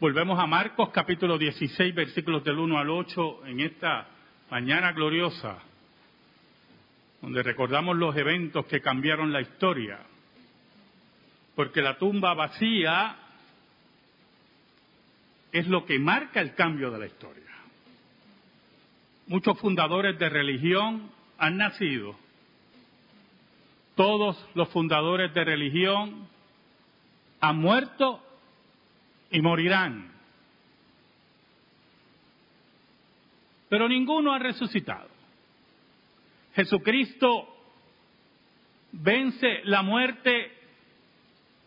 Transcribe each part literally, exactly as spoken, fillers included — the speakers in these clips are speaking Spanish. Volvemos a Marcos, capítulo dieciséis, versículos del uno al ocho, en esta mañana gloriosa, donde recordamos los eventos que cambiaron la historia. Porque la tumba vacía es lo que marca el cambio de la historia. Muchos fundadores de religión han nacido. Todos los fundadores de religión han muerto y morirán. Pero ninguno ha resucitado. Jesucristo vence la muerte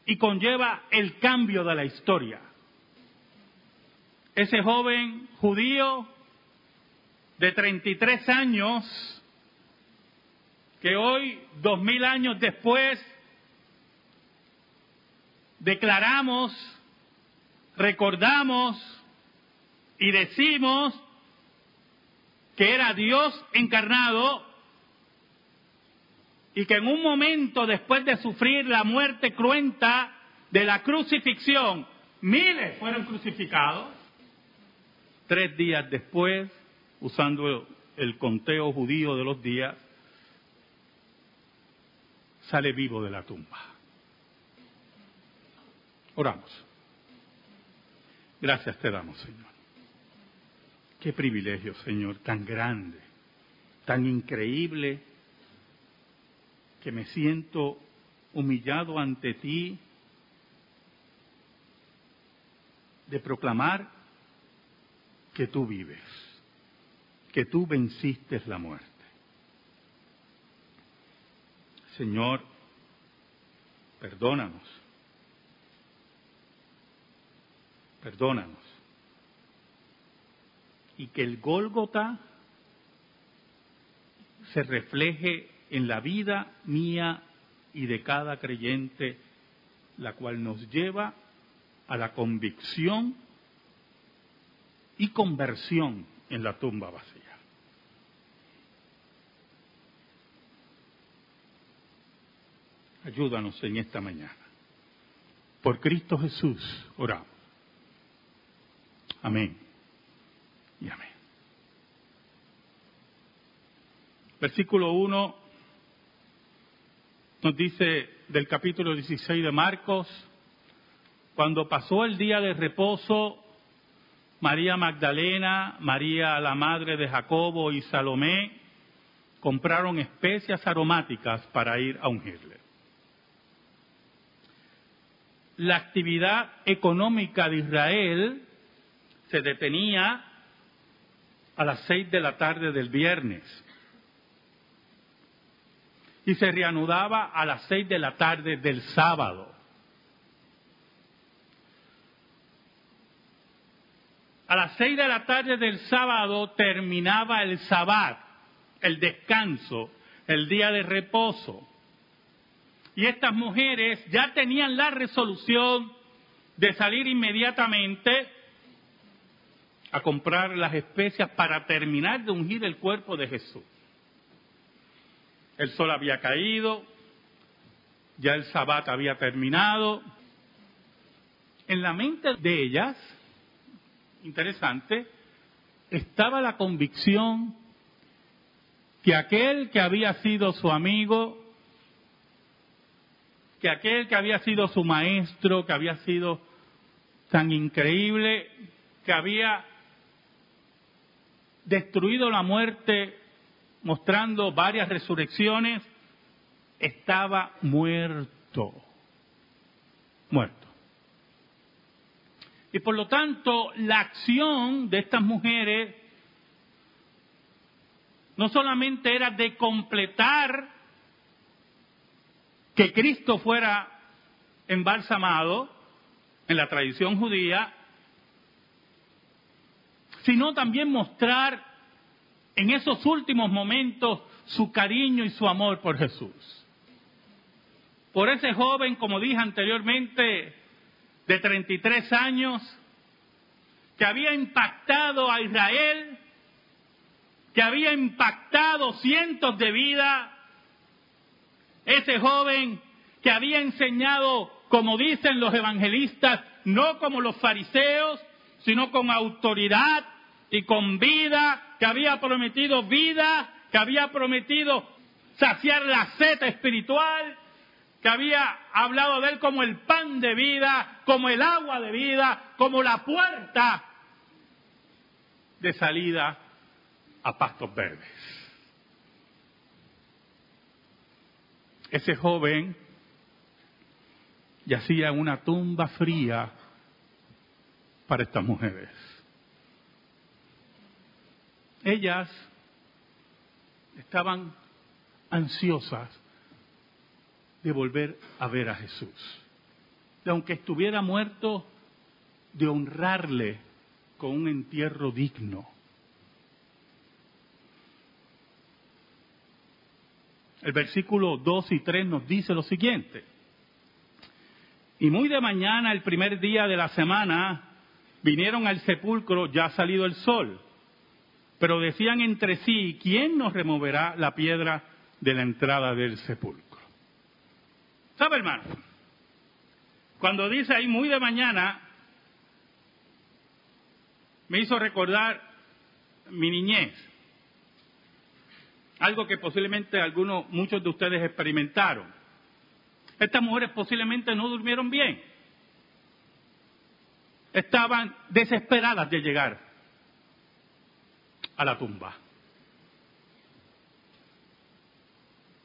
y conlleva el cambio de la historia. Ese joven judío de treinta y tres años, que hoy, dos mil años después, declaramos, recordamos y decimos que era Dios encarnado y que en un momento después de sufrir la muerte cruenta de la crucifixión, miles fueron crucificados. Tres días después, usando el conteo judío de los días, sale vivo de la tumba. Oramos. Gracias te damos, Señor. Qué privilegio, Señor, tan grande, tan increíble, que me siento humillado ante ti de proclamar que tú vives, que tú venciste la muerte. Señor, perdónanos. Perdónanos. Y que el Gólgota se refleje en la vida mía y de cada creyente, la cual nos lleva a la convicción y conversión en la tumba vacía. Ayúdanos en esta mañana. Por Cristo Jesús oramos. Amén y amén. Versículo uno nos dice del capítulo dieciséis de Marcos: cuando pasó el día de reposo, María Magdalena, María la madre de Jacobo y Salomé compraron especias aromáticas para ir a ungirle. La actividad económica de Israel se detenía a las seis de la tarde del viernes y se reanudaba a las seis de la tarde del sábado. A las seis de la tarde del sábado terminaba el sabbat, el descanso, el día de reposo. Y estas mujeres ya tenían la resolución de salir inmediatamente a comprar las especias para terminar de ungir el cuerpo de Jesús. El sol había caído, ya el sabbat había terminado. En la mente de ellas, interesante, estaba la convicción que aquel que había sido su amigo, que aquel que había sido su maestro, que había sido tan increíble, que había destruido la muerte, mostrando varias resurrecciones, estaba muerto. Muerto. Y por lo tanto, la acción de estas mujeres no solamente era de completar que Cristo fuera embalsamado en la tradición judía, sino también mostrar en esos últimos momentos su cariño y su amor por Jesús. Por ese joven, como dije anteriormente, de treinta y tres años, que había impactado a Israel, que había impactado cientos de vidas, ese joven que había enseñado como dicen los evangelistas, no como los fariseos, sino con autoridad y con vida, que había prometido vida, que había prometido saciar la sed espiritual, que había hablado de él como el pan de vida, como el agua de vida, como la puerta de salida a pastos verdes. Ese joven yacía en una tumba fría para estas mujeres. Ellas estaban ansiosas de volver a ver a Jesús, de aunque estuviera muerto, de honrarle con un entierro digno. El versículo dos y tres nos dice lo siguiente: y muy de mañana, el primer día de la semana, vinieron al sepulcro ya salido el sol, pero decían entre sí, ¿quién nos removerá la piedra de la entrada del sepulcro? ¿Sabe, hermano? Cuando dice ahí muy de mañana, me hizo recordar mi niñez, algo que posiblemente algunos, muchos de ustedes experimentaron. Estas mujeres posiblemente no durmieron bien. Estaban desesperadas de llegar a la tumba.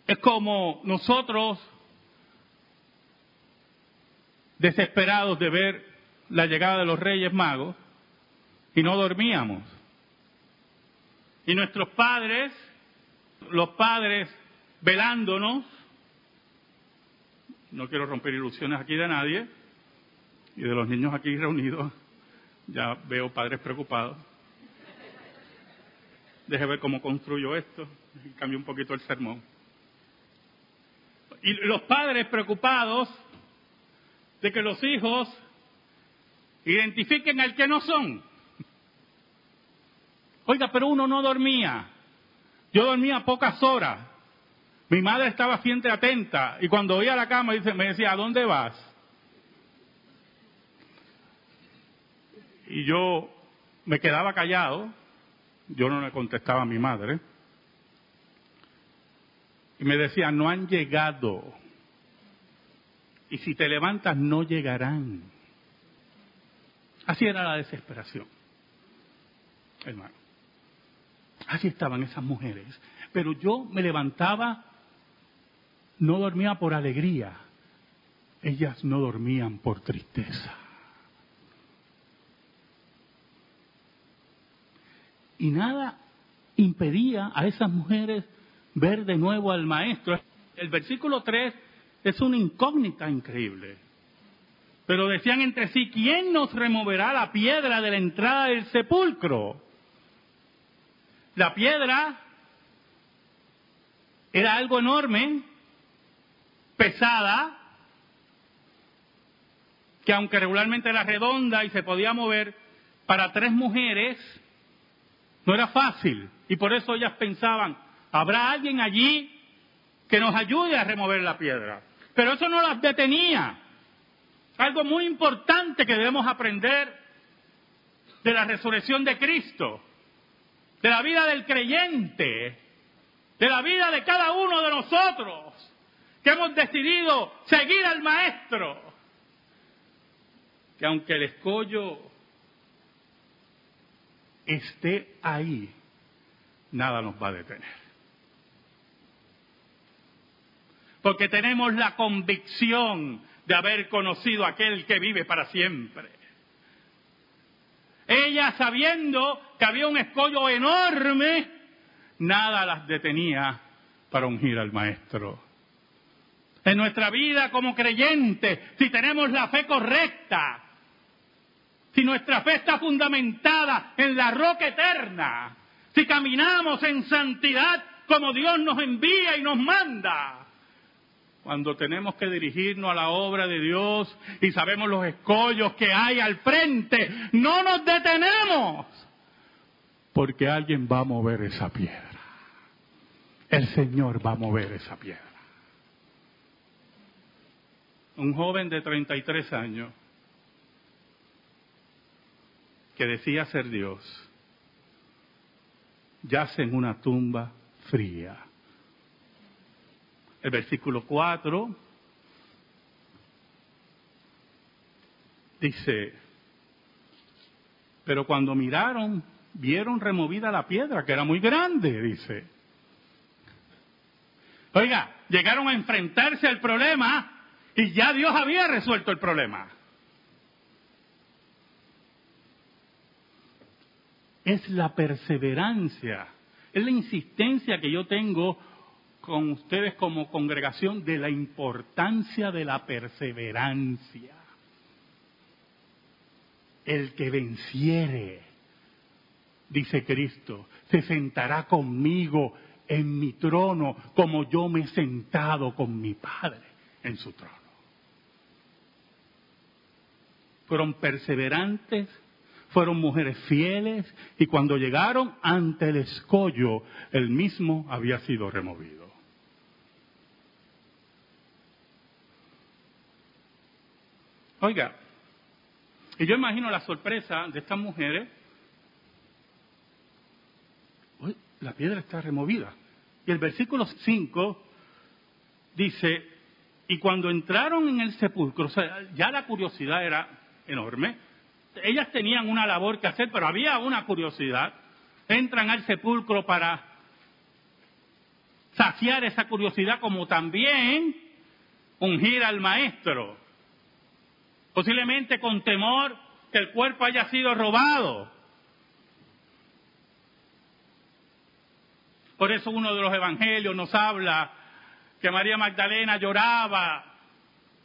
Es como nosotros, desesperados de ver la llegada de los Reyes Magos, y no dormíamos. Y nuestros padres, los padres velándonos, no quiero romper ilusiones aquí de nadie, y de los niños aquí reunidos, ya veo padres preocupados. Deje ver cómo construyo esto, cambio un poquito el sermón. Y los padres preocupados de que los hijos identifiquen al que no son. Oiga, pero uno no dormía. Yo dormía pocas horas. Mi madre estaba siempre atenta, y cuando oía la cama me decía, ¿a dónde vas? Y yo me quedaba callado, yo no le contestaba a mi madre, y me decía, no han llegado, y si te levantas no llegarán. Así era la desesperación, hermano. Así estaban esas mujeres. Pero yo me levantaba, no dormía por alegría, ellas no dormían por tristeza. Y nada impedía a esas mujeres ver de nuevo al Maestro. El versículo tres es una incógnita increíble. Pero decían entre sí, ¿quién nos removerá la piedra de la entrada del sepulcro? La piedra era algo enorme, pesada, que aunque regularmente era redonda y se podía mover, para tres mujeres no era fácil, y por eso ellas pensaban, ¿habrá alguien allí que nos ayude a remover la piedra? Pero eso no las detenía. Algo muy importante que debemos aprender de la resurrección de Cristo, de la vida del creyente, de la vida de cada uno de nosotros, que hemos decidido seguir al Maestro, que aunque el escollo esté ahí, nada nos va a detener. Porque tenemos la convicción de haber conocido a aquel que vive para siempre. Ellas, sabiendo que había un escollo enorme, nada las detenía para ungir al Maestro. En nuestra vida como creyentes, si tenemos la fe correcta, si nuestra fe está fundamentada en la roca eterna, si caminamos en santidad como Dios nos envía y nos manda, cuando tenemos que dirigirnos a la obra de Dios y sabemos los escollos que hay al frente, no nos detenemos, porque alguien va a mover esa piedra. El Señor va a mover esa piedra. un joven de treinta y tres años que decía ser Dios, yace en una tumba fría. El versículo cuatro dice, pero cuando miraron, vieron removida la piedra, que era muy grande, dice. Oiga, llegaron a enfrentarse al problema y ya Dios había resuelto el problema. Es la perseverancia, es la insistencia que yo tengo con ustedes como congregación de la importancia de la perseverancia. El que venciere, dice Cristo, se sentará conmigo en mi trono, como yo me he sentado con mi Padre en su trono. Fueron perseverantes, fueron mujeres fieles, y cuando llegaron ante el escollo, el mismo había sido removido. Oiga, y yo imagino la sorpresa de estas mujeres. Uy, la piedra está removida. Y el versículo cinco dice, y cuando entraron en el sepulcro, o sea, ya la curiosidad era enorme. Ellas tenían una labor que hacer, pero había una curiosidad. Entran al sepulcro para saciar esa curiosidad, como también ungir al maestro. Posiblemente con temor que el cuerpo haya sido robado. Por eso uno de los evangelios nos habla que María Magdalena lloraba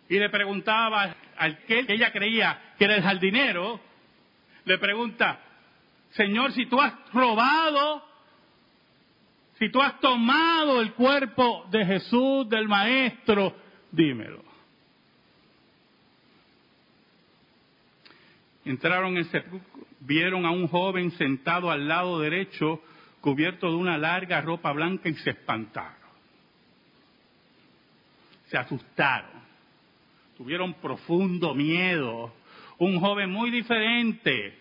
y le preguntaba al que ella creía que era el jardinero, le pregunta, Señor, si tú has robado, si tú has tomado el cuerpo de Jesús, del Maestro, dímelo. Entraron en el sepulcro, vieron a un joven sentado al lado derecho, cubierto de una larga ropa blanca, y se espantaron. Se asustaron. Tuvieron profundo miedo. Un joven muy diferente.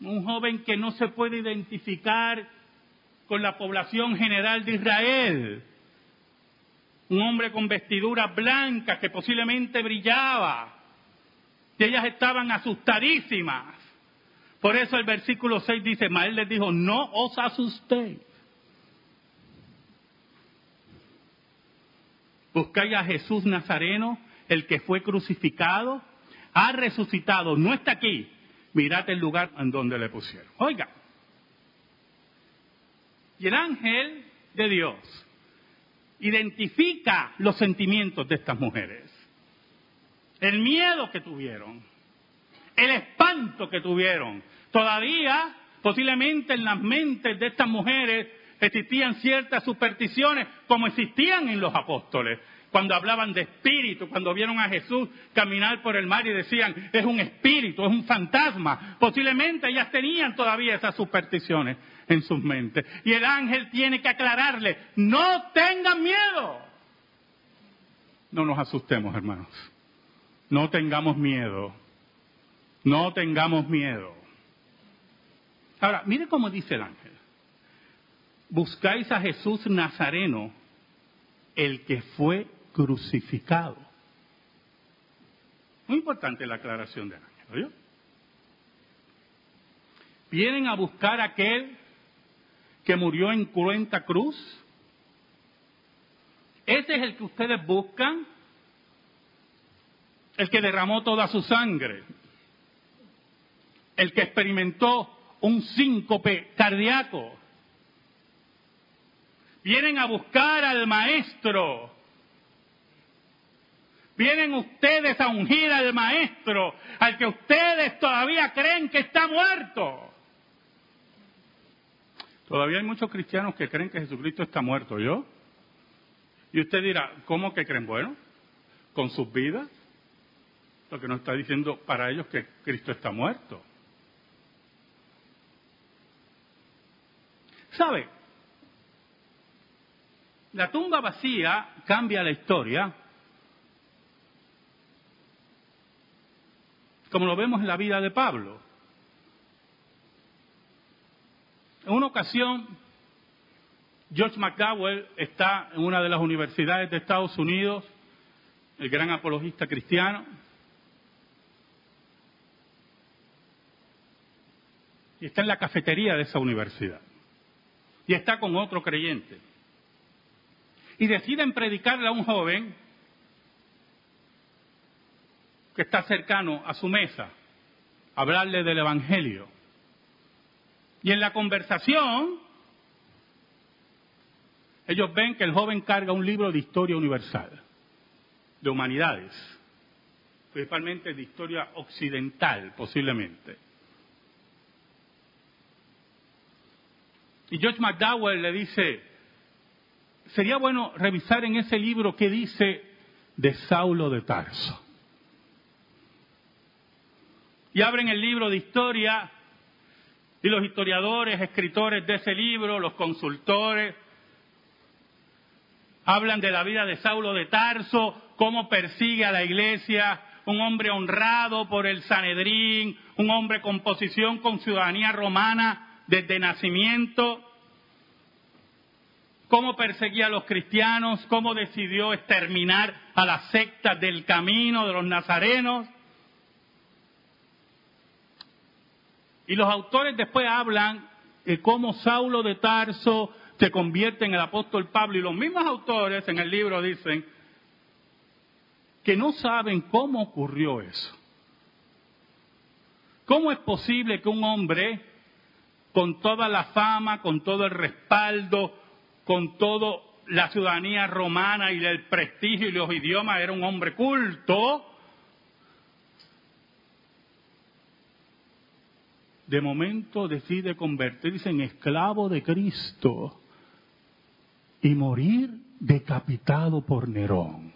Un joven que no se puede identificar con la población general de Israel. Un hombre con vestiduras blancas que posiblemente brillaba. Y ellas estaban asustadísimas. Por eso el versículo seis dice, mas él les dijo, no os asustéis. Buscáis a Jesús Nazareno, el que fue crucificado, ha resucitado, no está aquí. Mirad el lugar en donde le pusieron. Oiga, y el ángel de Dios identifica los sentimientos de estas mujeres. El miedo que tuvieron, el espanto que tuvieron. Todavía, posiblemente en las mentes de estas mujeres existían ciertas supersticiones, como existían en los apóstoles, cuando hablaban de espíritu, cuando vieron a Jesús caminar por el mar y decían, es un espíritu, es un fantasma. Posiblemente ellas tenían todavía esas supersticiones en sus mentes. Y el ángel tiene que aclararle, no tengan miedo. No nos asustemos, hermanos. No tengamos miedo, no tengamos miedo. Ahora, mire cómo dice el ángel. Buscáis a Jesús Nazareno, el que fue crucificado. Muy importante la aclaración del ángel, ¿oyó? Vienen a buscar a aquel que murió en cruenta cruz. Ese es el que ustedes buscan. El que derramó toda su sangre, el que experimentó un síncope cardíaco. Vienen a buscar al maestro. Vienen ustedes a ungir al maestro, al que ustedes todavía creen que está muerto. Todavía hay muchos cristianos que creen que Jesucristo está muerto, ¿yo? Y usted dirá, ¿cómo que creen? Bueno, con sus vidas. Lo que nos está diciendo para ellos que Cristo está muerto. ¿Sabe? la tumba vacía cambia la historia, como lo vemos en la vida de Pablo. En una ocasión, Josh McDowell está en una de las universidades de Estados Unidos, el gran apologista cristiano, y está en la cafetería de esa universidad, y está con otro creyente, y deciden predicarle a un joven que está cercano a su mesa, hablarle del Evangelio. Y en la conversación, ellos ven que el joven carga un libro de historia universal, de humanidades, principalmente de historia occidental, posiblemente. Y Josh McDowell le dice, sería bueno revisar en ese libro qué dice de Saulo de Tarso. Y abren el libro de historia, y los historiadores, escritores de ese libro, los consultores, hablan de la vida de Saulo de Tarso, cómo persigue a la iglesia, un hombre honrado por el Sanedrín, un hombre con posición, con ciudadanía romana desde nacimiento, cómo perseguía a los cristianos, cómo decidió exterminar a las sectas del camino de los nazarenos. Y los autores después hablan de cómo Saulo de Tarso se convierte en el apóstol Pablo. Y los mismos autores en el libro dicen que no saben cómo ocurrió eso. ¿Cómo es posible que un hombre, con toda la fama, con todo el respaldo, con toda la ciudadanía romana y el prestigio y los idiomas, era un hombre culto, de momento decide convertirse en esclavo de Cristo y morir decapitado por Nerón,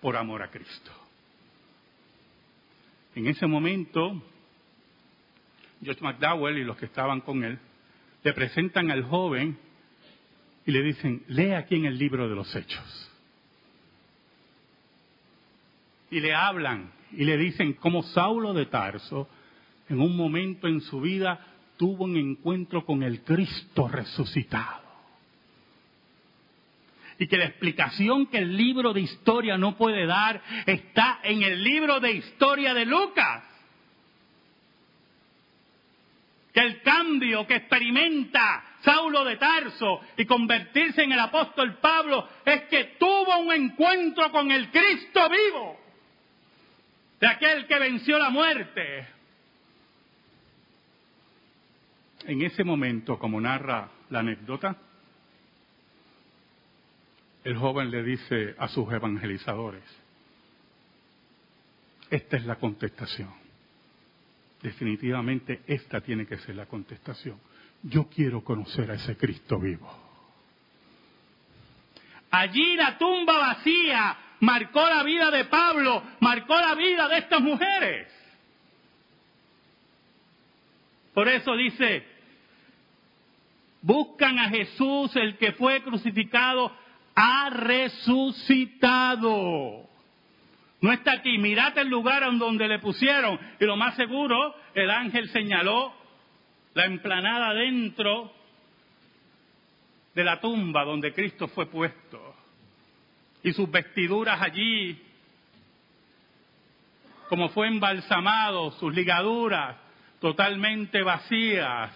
por amor a Cristo? En ese momento, Josh McDowell y los que estaban con él le presentan al joven y le dicen, lee aquí en el libro de los Hechos. Y le hablan y le dicen cómo Saulo de Tarso, en un momento en su vida, tuvo un encuentro con el Cristo resucitado. Y que la explicación que el libro de historia no puede dar está en el libro de historia de Lucas. Que el cambio que experimenta Saulo de Tarso y convertirse en el apóstol Pablo es que tuvo un encuentro con el Cristo vivo, de aquel que venció la muerte. En ese momento, como narra la anécdota, el joven le dice a sus evangelizadores, esta es la contestación. Definitivamente esta tiene que ser la contestación. Yo quiero conocer a ese Cristo vivo. Allí la tumba vacía marcó la vida de Pablo, marcó la vida de estas mujeres. Por eso dice, buscan a Jesús, el que fue crucificado, ha resucitado. No está aquí, mirad el lugar donde le pusieron. Y lo más seguro, el ángel señaló la emplanada dentro de la tumba donde Cristo fue puesto. Y sus vestiduras allí, como fue embalsamado, sus ligaduras totalmente vacías.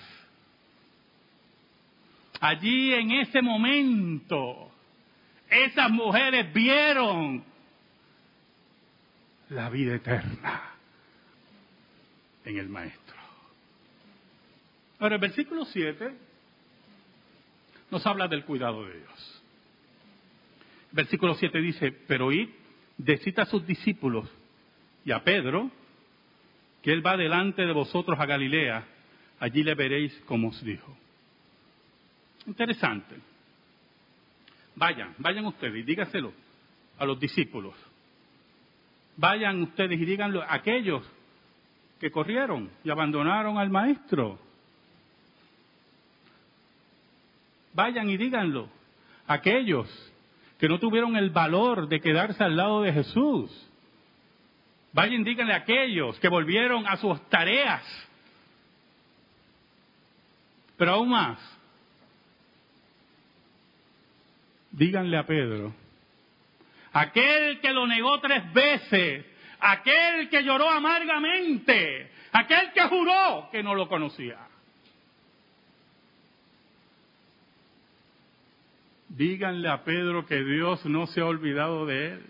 Allí en ese momento, esas mujeres vieron la vida eterna en el Maestro. Ahora, el versículo siete nos habla del cuidado de Dios. Versículo siete dice, pero id, decid a sus discípulos y a Pedro, que él va delante de vosotros a Galilea, allí le veréis como os dijo. Interesante. Vayan, vayan ustedes y dígaselo a los discípulos. Vayan ustedes y díganlo a aquellos que corrieron y abandonaron al Maestro. Vayan y díganlo. Aquellos que no tuvieron el valor de quedarse al lado de Jesús, vayan y díganle a aquellos que volvieron a sus tareas. Pero aún más, díganle a Pedro, aquel que lo negó tres veces, aquel que lloró amargamente, aquel que juró que no lo conocía. Díganle a Pedro que Dios no se ha olvidado de él.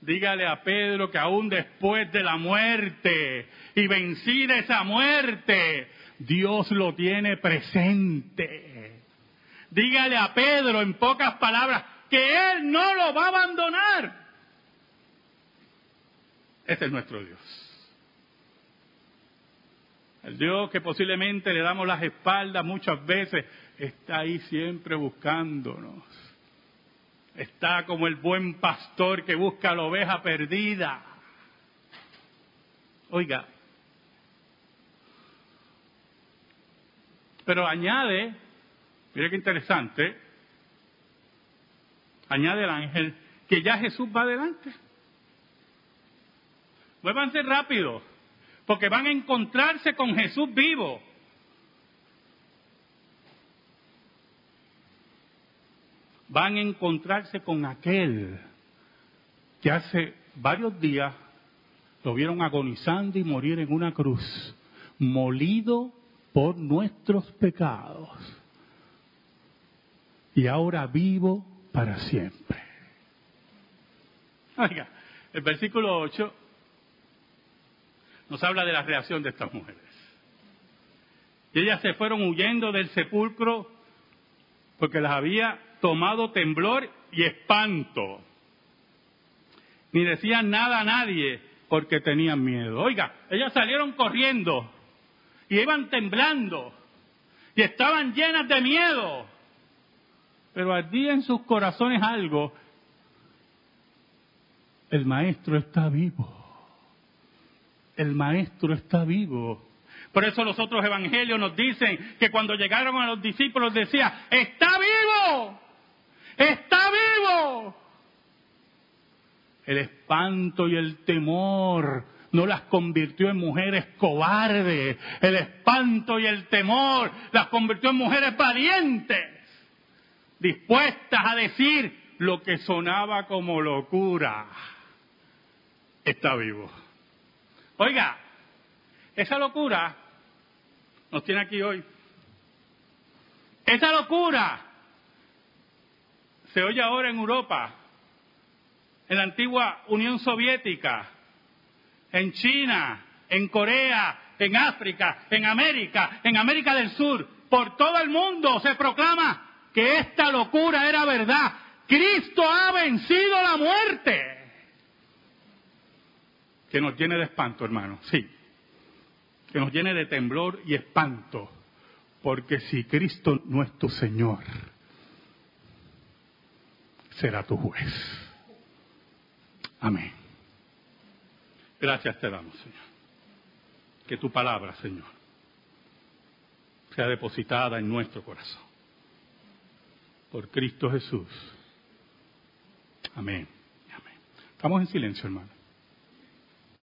Dígale a Pedro que aún después de la muerte y vencida esa muerte, Dios lo tiene presente. Dígale a Pedro, en pocas palabras, que Él no lo va a abandonar. Este es nuestro Dios. El Dios que posiblemente le damos las espaldas muchas veces, está ahí siempre buscándonos. Está como el buen pastor que busca la oveja perdida. Oiga. Pero añade, mire qué interesante, añade el ángel, que ya Jesús va adelante. Muévanse rápido, porque van a encontrarse con Jesús vivo. Van a encontrarse con aquel que hace varios días lo vieron agonizando y morir en una cruz, molido por nuestros pecados, y ahora vivo para siempre. Oiga, el versículo ocho nos habla de la reacción de estas mujeres. Y ellas se fueron huyendo del sepulcro porque las había tomado temblor y espanto. Ni decían nada a nadie porque tenían miedo. Oiga, ellas salieron corriendo y iban temblando y estaban llenas de miedo. Pero ardía en sus corazones algo. El Maestro está vivo. El Maestro está vivo. Por eso los otros evangelios nos dicen que cuando llegaron a los discípulos decía, ¡está vivo! ¡Está vivo! El espanto y el temor no las convirtió en mujeres cobardes. El espanto y el temor las convirtió en mujeres valientes, dispuestas a decir lo que sonaba como locura. Está vivo. Oiga, esa locura nos tiene aquí hoy. Esa locura se oye ahora en Europa, en la antigua Unión Soviética, en China, en Corea, en África, en América, en América del Sur. Por todo el mundo se proclama que esta locura era verdad. Cristo ha vencido la muerte. Que nos llene de espanto, hermano, sí. Que nos llene de temblor y espanto. Porque si Cristo no es tu Señor, será tu juez. Amén. Gracias te damos, Señor. Que tu palabra, Señor, sea depositada en nuestro corazón. Por Cristo Jesús. Amén. Amén. Estamos en silencio, hermano.